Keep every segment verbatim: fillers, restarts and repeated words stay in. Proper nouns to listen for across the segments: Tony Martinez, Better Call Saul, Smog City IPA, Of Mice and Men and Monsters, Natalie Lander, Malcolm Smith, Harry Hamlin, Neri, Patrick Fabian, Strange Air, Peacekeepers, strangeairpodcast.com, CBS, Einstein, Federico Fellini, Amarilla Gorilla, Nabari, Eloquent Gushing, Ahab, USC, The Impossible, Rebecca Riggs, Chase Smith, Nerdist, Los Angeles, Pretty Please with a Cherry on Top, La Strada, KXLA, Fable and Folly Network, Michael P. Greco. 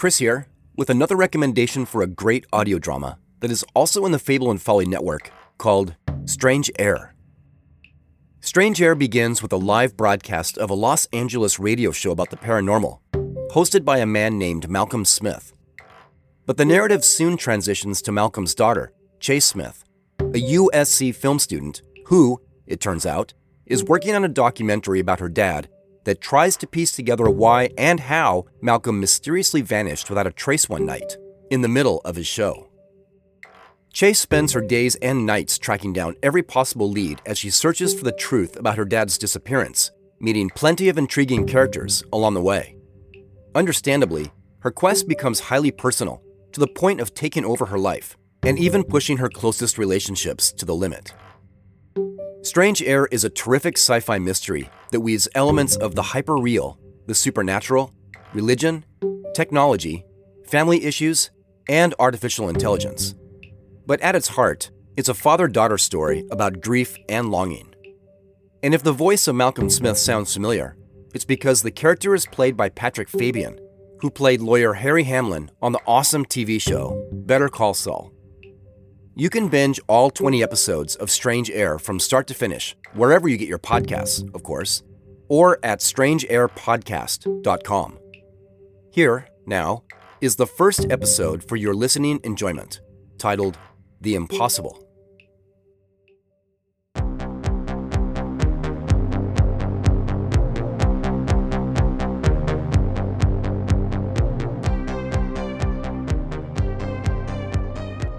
Chris here, with another recommendation for a great audio drama that is also in the Fable and Folly Network, called Strange Air. Strange Air begins with a live broadcast of a Los Angeles radio show about the paranormal, hosted by a man named Malcolm Smith. But the narrative soon transitions to Malcolm's daughter, Chase Smith, a U S C film student who, it turns out, is working on a documentary about her dad that tries to piece together why and how Malcolm mysteriously vanished without a trace one night, in the middle of his show. Chase spends her days and nights tracking down every possible lead as she searches for the truth about her dad's disappearance, meeting plenty of intriguing characters along the way. Understandably, her quest becomes highly personal, to the point of taking over her life, and even pushing her closest relationships to the limit. Strange Air is a terrific sci-fi mystery that weaves elements of the hyper-real, the supernatural, religion, technology, family issues, and artificial intelligence. But at its heart, it's a father-daughter story about grief and longing. And if the voice of Malcolm Smith sounds familiar, it's because the character is played by Patrick Fabian, who played lawyer Harry Hamlin on the awesome T V show Better Call Saul. You can binge all twenty episodes of Strange Air from start to finish, wherever you get your podcasts, of course, or at strange air podcast dot com. Here, now, is the first episode for your listening enjoyment, titled The Impossible.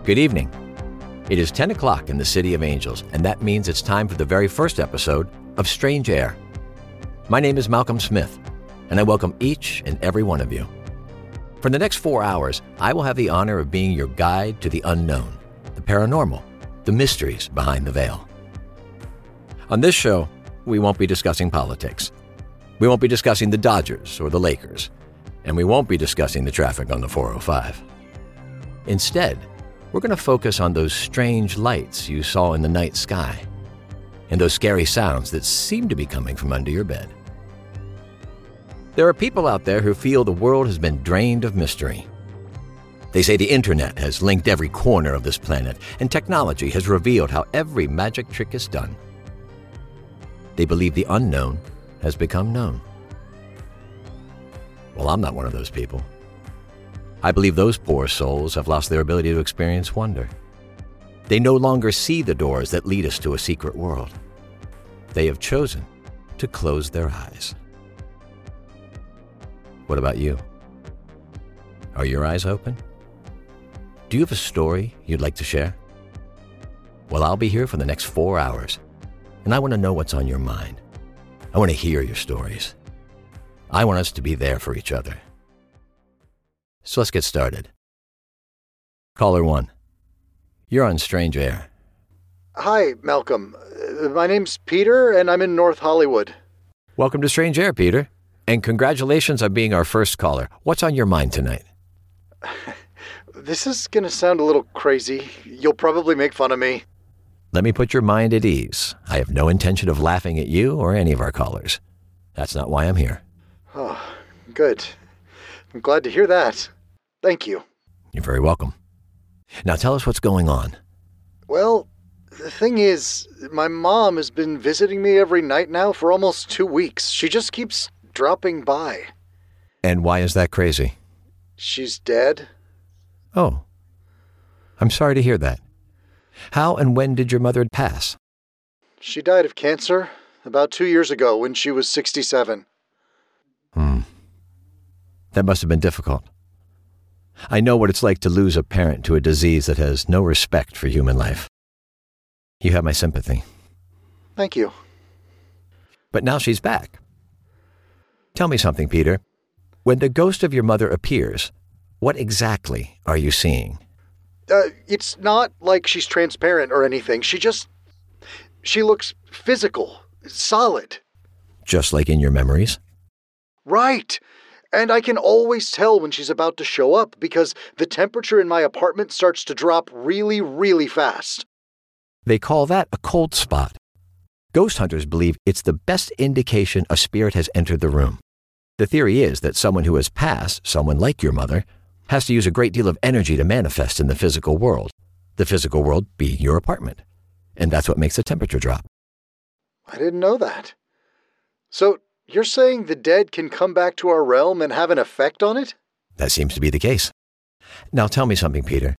Good evening. It is ten o'clock in the City of Angels, and that means it's time for the very first episode of Strange Air. My name is Malcolm Smith, and I welcome each and every one of you. For the next four hours, I will have the honor of being your guide to the unknown, the paranormal, the mysteries behind the veil. On this show, we won't be discussing politics. We won't be discussing the Dodgers or the Lakers, and we won't be discussing the traffic on the four oh five. Instead, we're going to focus on those strange lights you saw in the night sky and those scary sounds that seem to be coming from under your bed. There are people out there who feel the world has been drained of mystery. They say the internet has linked every corner of this planet, and technology has revealed how every magic trick is done. They believe the unknown has become known. Well, I'm not one of those people. I believe those poor souls have lost their ability to experience wonder. They no longer see the doors that lead us to a secret world. They have chosen to close their eyes. What about you? Are your eyes open? Do you have a story you'd like to share? Well, I'll be here for the next four hours, and I want to know what's on your mind. I want to hear your stories. I want us to be there for each other. So let's get started. Caller one, you're on Strange Air. Hi, Malcolm. My name's Peter, and I'm in North Hollywood. Welcome to Strange Air, Peter. And congratulations on being our first caller. What's on your mind tonight? This is going to sound a little crazy. You'll probably make fun of me. Let me put your mind at ease. I have no intention of laughing at you or any of our callers. That's not why I'm here. Oh, good. I'm glad to hear that. Thank you. You're very welcome. Now tell us what's going on. Well, the thing is, my mom has been visiting me every night now for almost two weeks. She just keeps dropping by. And why is that crazy? She's dead. Oh, I'm sorry to hear that. How and when did your mother pass? She died of cancer about two years ago when she was sixty-seven. Hmm. That must have been difficult. I know what it's like to lose a parent to a disease that has no respect for human life. You have my sympathy. Thank you. But now she's back. Tell me something, Peter. When the ghost of your mother appears, what exactly are you seeing? Uh, it's not like she's transparent or anything. She just... she looks physical, solid. Just like in your memories? Right! And I can always tell when she's about to show up because the temperature in my apartment starts to drop really, really fast. They call that a cold spot. Ghost hunters believe it's the best indication a spirit has entered the room. The theory is that someone who has passed, someone like your mother, has to use a great deal of energy to manifest in the physical world, the physical world being your apartment. And that's what makes the temperature drop. I didn't know that. So you're saying the dead can come back to our realm and have an effect on it? That seems to be the case. Now tell me something, Peter.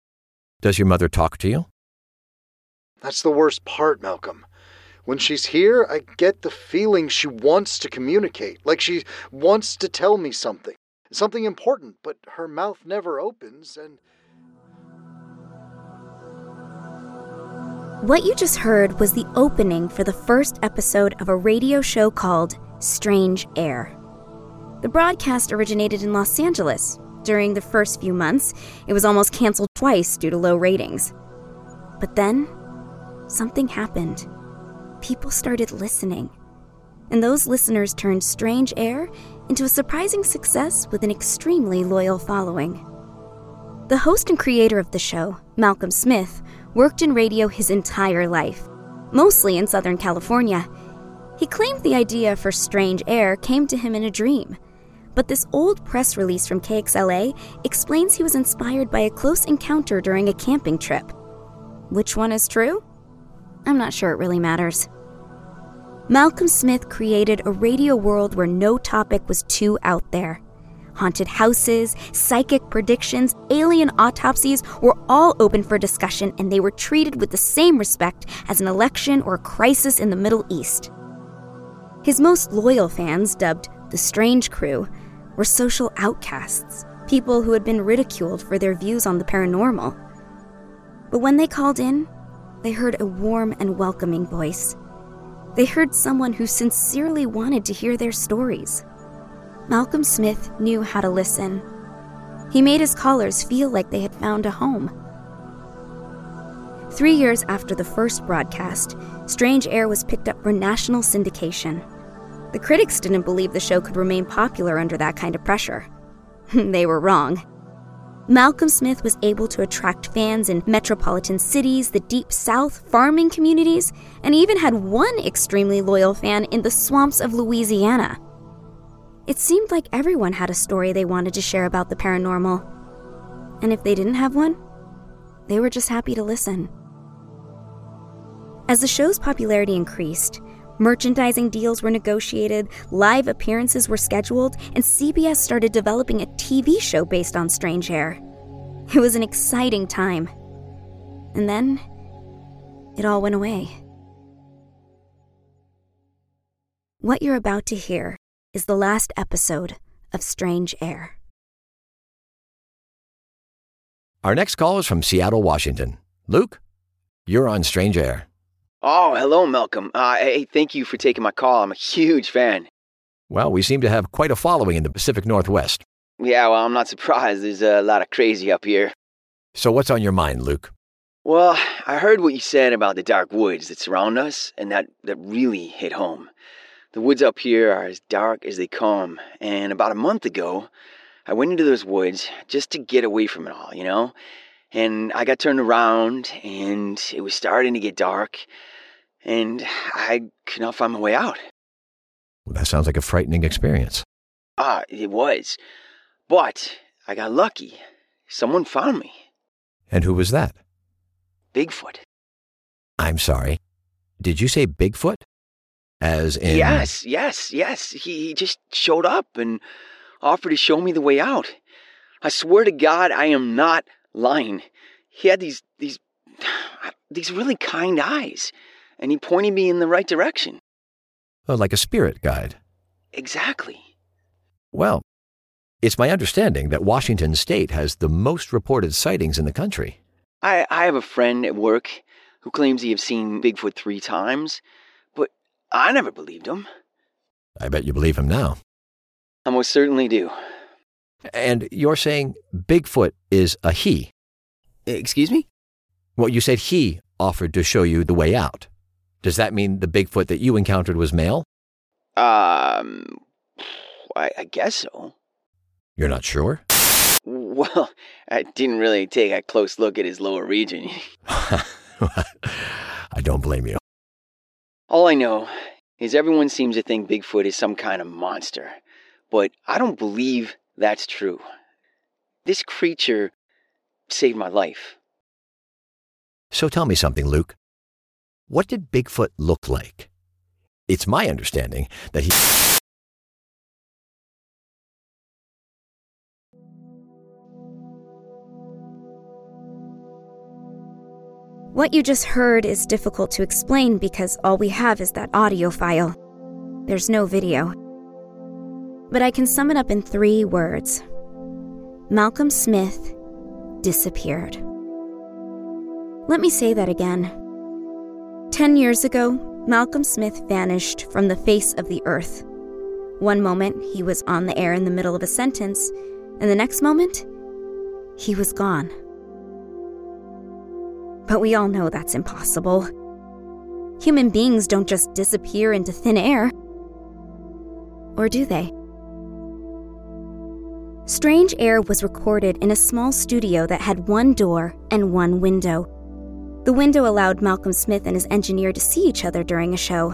Does your mother talk to you? That's the worst part, Malcolm. When she's here, I get the feeling she wants to communicate, like she wants to tell me something, something important, but her mouth never opens and... What you just heard was the opening for the first episode of a radio show called Strange Air. The broadcast originated in Los Angeles. During the first few months, it was almost canceled twice due to low ratings. But then, something happened. People started listening. And those listeners turned Strange Air into a surprising success with an extremely loyal following. The host and creator of the show, Malcolm Smith, worked in radio his entire life, mostly in Southern California. He claimed the idea for Strange Air came to him in a dream, but this old press release from K X L A explains he was inspired by a close encounter during a camping trip. Which one is true? I'm not sure it really matters. Malcolm Smith created a radio world where no topic was too out there. Haunted houses, psychic predictions, alien autopsies were all open for discussion, and they were treated with the same respect as an election or a crisis in the Middle East. His most loyal fans, dubbed the Strange Crew, were social outcasts, people who had been ridiculed for their views on the paranormal. But when they called in, they heard a warm and welcoming voice. They heard someone who sincerely wanted to hear their stories. Malcolm Smith knew how to listen. He made his callers feel like they had found a home. Three years after the first broadcast, Strange Air was picked up for national syndication. The critics didn't believe the show could remain popular under that kind of pressure. They were wrong. Malcolm Smith was able to attract fans in metropolitan cities, the Deep South, farming communities, and even had one extremely loyal fan in the swamps of Louisiana. It seemed like everyone had a story they wanted to share about the paranormal. And if they didn't have one, they were just happy to listen. As the show's popularity increased, merchandising deals were negotiated, live appearances were scheduled, and C B S started developing a T V show based on Strange Air. It was an exciting time. And then, it all went away. What you're about to hear is the last episode of Strange Air. Our next call is from Seattle, Washington. Luke, you're on Strange Air. Oh, hello, Malcolm. Uh, hey, thank you for taking my call. I'm a huge fan. Well, we seem to have quite a following in the Pacific Northwest. Yeah, well, I'm not surprised. There's a lot of crazy up here. So what's on your mind, Luke? Well, I heard what you said about the dark woods that surround us, and that, that really hit home. The woods up here are as dark as they come, and about a month ago, I went into those woods just to get away from it all, you know? And I got turned around, and it was starting to get dark, and I could not find my way out. Well, that sounds like a frightening experience. Ah, it was. But I got lucky. Someone found me. And who was that? Bigfoot. I'm sorry. Did you say Bigfoot? As in... Yes, yes, yes. He, he just showed up and offered to show me the way out. I swear to God, I am not lying. He had these these these really kind eyes, and he pointed me in the right direction. Oh, like a spirit guide. Exactly. Well, it's my understanding that Washington State has the most reported sightings in the country. I, I have a friend at work who claims he has seen Bigfoot three times. I never believed him. I bet you believe him now. I most certainly do. And you're saying Bigfoot is a he? Excuse me? Well, you said he offered to show you the way out. Does that mean the Bigfoot that you encountered was male? Um, I, I guess so. You're not sure? Well, I didn't really take a close look at his lower region. I don't blame you. All I know is everyone seems to think Bigfoot is some kind of monster, but I don't believe that's true. This creature saved my life. So tell me something, Luke. What did Bigfoot look like? It's my understanding that he... What you just heard is difficult to explain because all we have is that audio file. There's no video. But I can sum it up in three words. Malcolm Smith disappeared. Let me say that again. Ten years ago, Malcolm Smith vanished from the face of the earth. One moment, he was on the air in the middle of a sentence, and the next moment, he was gone. But we all know that's impossible. Human beings don't just disappear into thin air. Or do they? Strange Air was recorded in a small studio that had one door and one window. The window allowed Malcolm Smith and his engineer to see each other during a show.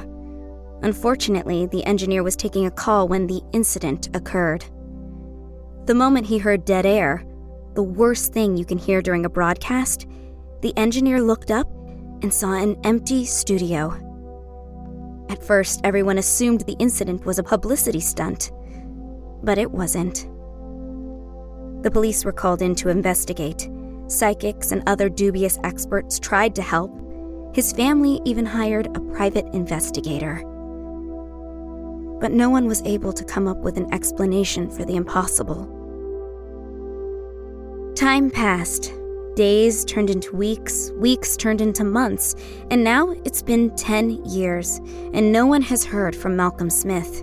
Unfortunately, the engineer was taking a call when the incident occurred. The moment he heard dead air, the worst thing you can hear during a broadcast, the engineer looked up and saw an empty studio. At first, everyone assumed the incident was a publicity stunt, but it wasn't. The police were called in to investigate. Psychics and other dubious experts tried to help. His family even hired a private investigator. But no one was able to come up with an explanation for the impossible. Time passed. Days turned into weeks, weeks turned into months, and now it's been ten years, and no one has heard from Malcolm Smith.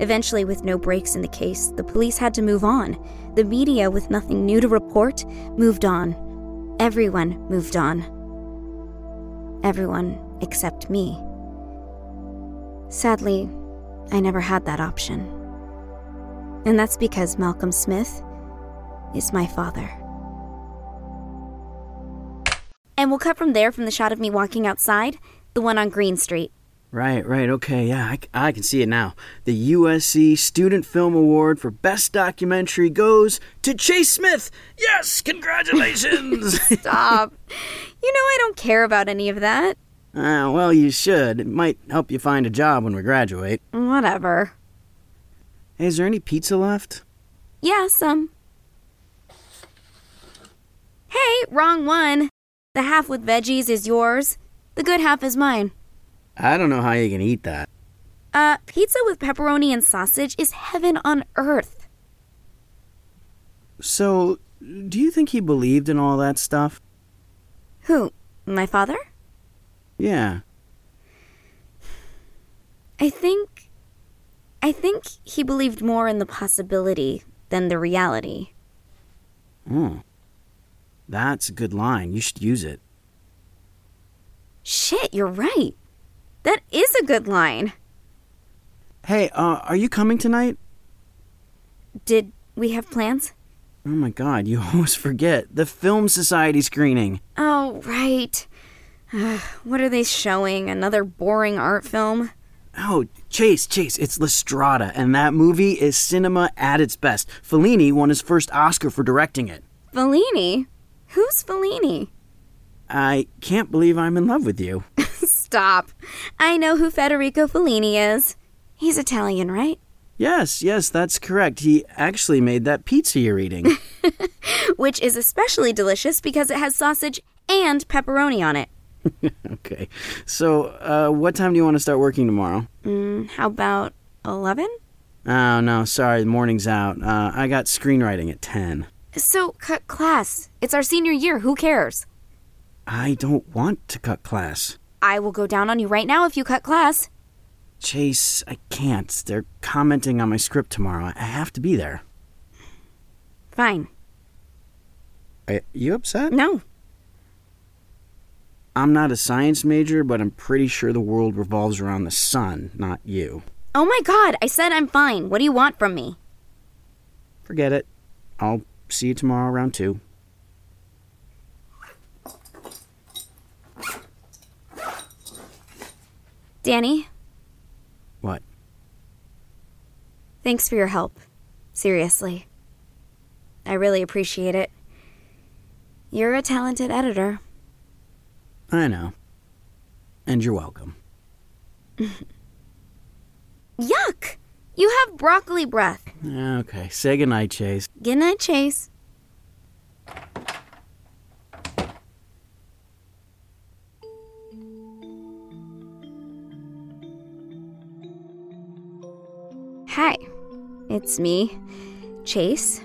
Eventually, with no breaks in the case, the police had to move on. The media, with nothing new to report, moved on. Everyone moved on. Everyone except me. Sadly, I never had that option. And that's because Malcolm Smith is my father. And we'll cut from there from the shot of me walking outside, the one on Green Street. Right, right, okay, yeah, I, I can see it now. The U S C Student Film Award for Best Documentary goes to Chase Smith! Yes, congratulations! Stop. You know I don't care about any of that. Ah, uh, well, you should. It might help you find a job when we graduate. Whatever. Hey, is there any pizza left? Yeah, some. Hey, wrong one. The half with veggies is yours. The good half is mine. I don't know how you can eat that. Uh, pizza with pepperoni and sausage is heaven on earth. So, do you think he believed in all that stuff? Who? My father? Yeah. I think... I think he believed more in the possibility than the reality. Hmm. That's a good line. You should use it. Shit, you're right. That is a good line. Hey, uh, are you coming tonight? Did we have plans? Oh my God, you always forget. The Film Society screening. Oh, right. Uh, what are they showing? Another boring art film? Oh, Chase, Chase, it's La Strada, and that movie is cinema at its best. Fellini won his first Oscar for directing it. Fellini? Who's Fellini? I can't believe I'm in love with you. Stop. I know who Federico Fellini is. He's Italian, right? Yes, yes, that's correct. He actually made that pizza you're eating. Which is especially delicious because it has sausage and pepperoni on it. Okay. So, uh, what time do you want to start working tomorrow? Mm, how about eleven? Oh, no, sorry. The morning's out. Uh, I got screenwriting at ten. So, cut class. It's our senior year. Who cares? I don't want to cut class. I will go down on you right now if you cut class. Chase, I can't. They're commenting on my script tomorrow. I have to be there. Fine. Are you upset? No. I'm not a science major, but I'm pretty sure the world revolves around the sun, not you. Oh my God, I said I'm fine. What do you want from me? Forget it. I'll see you tomorrow around two. Danny? What? Thanks for your help. Seriously. I really appreciate it. You're a talented editor. I know. And you're welcome. Yuck! You have broccoli breath. Okay, say goodnight, Chase. Goodnight, Chase. Hi, it's me, Chase.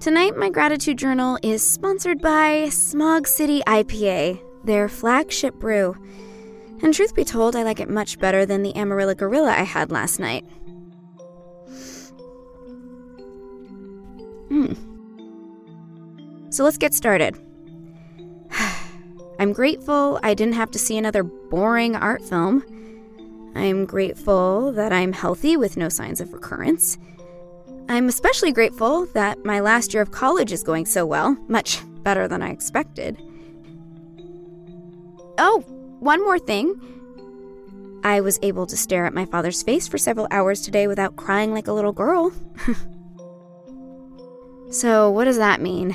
Tonight, my gratitude journal is sponsored by Smog City I P A, their flagship brew. And truth be told, I like it much better than the Amarilla Gorilla I had last night. Mm. So let's get started. I'm grateful I didn't have to see another boring art film. I'm grateful that I'm healthy with no signs of recurrence. I'm especially grateful that my last year of college is going so well, much better than I expected. Oh, one more thing. I was able to stare at my father's face for several hours today without crying like a little girl. So, what does that mean?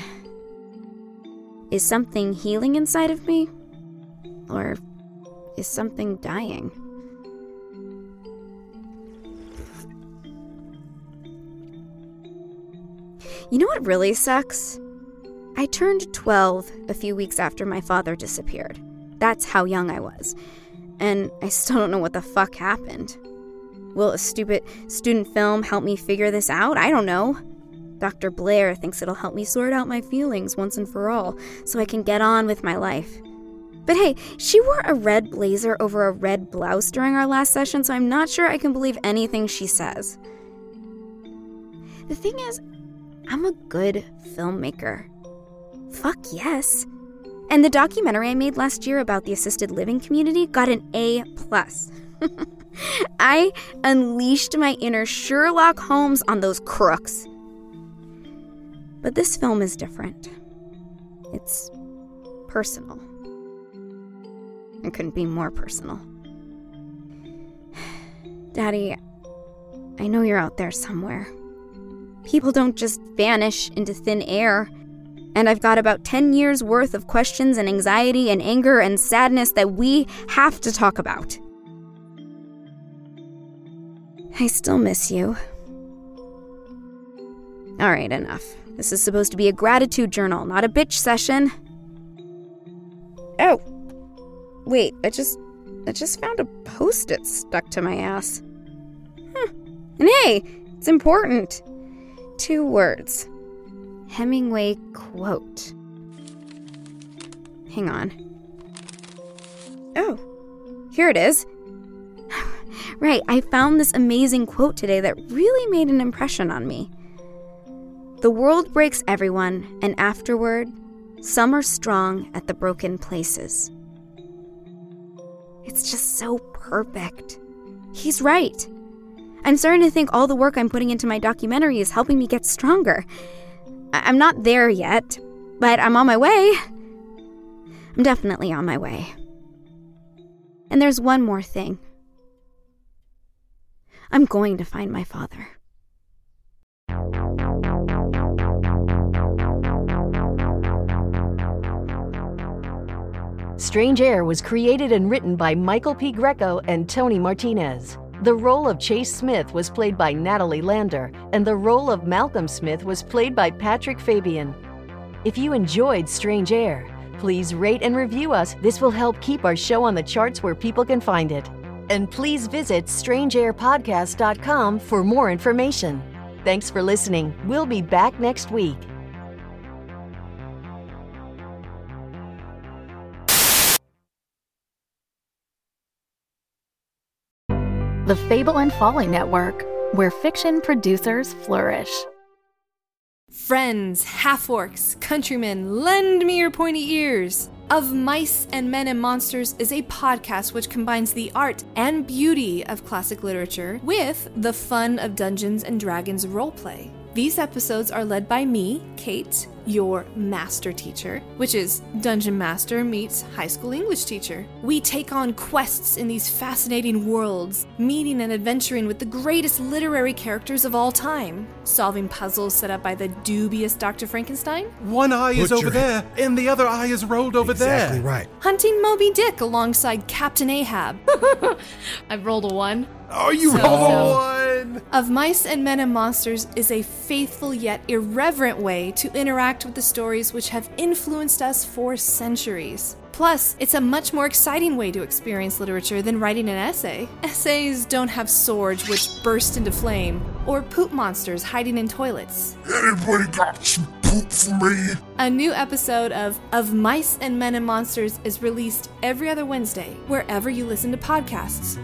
Is something healing inside of me? Or is something dying? You know what really sucks? I turned twelve a few weeks after my father disappeared. That's how young I was. And I still don't know what the fuck happened. Will a stupid student film help me figure this out? I don't know. Doctor Blair thinks it'll help me sort out my feelings once and for all, so I can get on with my life. But hey, she wore a red blazer over a red blouse during our last session, so I'm not sure I can believe anything she says. The thing is, I'm a good filmmaker. Fuck yes. And the documentary I made last year about the assisted living community got an A plus. I unleashed my inner Sherlock Holmes on those crooks. But this film is different. It's personal. It couldn't be more personal. Daddy, I know you're out there somewhere. People don't just vanish into thin air. And I've got about ten years worth of questions and anxiety and anger and sadness that we have to talk about. I still miss you. All right, enough. This is supposed to be a gratitude journal, not a bitch session. Oh. Wait, I just... I just found a post-it stuck to my ass. Huh. And hey, it's important. Two words. Hemingway quote. Hang on. Oh, here it is. Right, I found this amazing quote today that really made an impression on me. The world breaks everyone, and afterward, some are strong at the broken places. It's just so perfect. He's right. I'm starting to think all the work I'm putting into my documentary is helping me get stronger. I- I'm not there yet, but I'm on my way. I'm definitely on my way. And there's one more thing. I'm going to find my father. Strange Air was created and written by Michael P. Greco and Tony Martinez. The role of Chase Smith was played by Natalie Lander, and the role of Malcolm Smith was played by Patrick Fabian. If you enjoyed Strange Air, please rate and review us. This will help keep our show on the charts where people can find it. And please visit strange air podcast dot com for more information. Thanks for listening. We'll be back next week. The Fable and Folly Network, where fiction producers flourish. Friends, half-orcs, countrymen, lend me your pointy ears. Of Mice and Men and Monsters is a podcast which combines the art and beauty of classic literature with the fun of Dungeons and Dragons roleplay. These episodes are led by me, Kate, your master teacher, which is Dungeon Master meets high school English teacher. We take on quests in these fascinating worlds, meeting and adventuring with the greatest literary characters of all time, solving puzzles set up by the dubious Doctor Frankenstein. One eye Put is over there, head. and the other eye is rolled over exactly there. Exactly right. Hunting Moby Dick alongside Captain Ahab. I've rolled a one. Oh, you so, rolled so. one! Of Mice and Men and Monsters is a faithful yet irreverent way to interact with the stories which have influenced us for centuries. Plus, it's a much more exciting way to experience literature than writing an essay. Essays don't have swords which burst into flame, or poop monsters hiding in toilets. Anybody got some poop for me? A new episode of Of Mice and Men and Monsters is released every other Wednesday, wherever you listen to podcasts.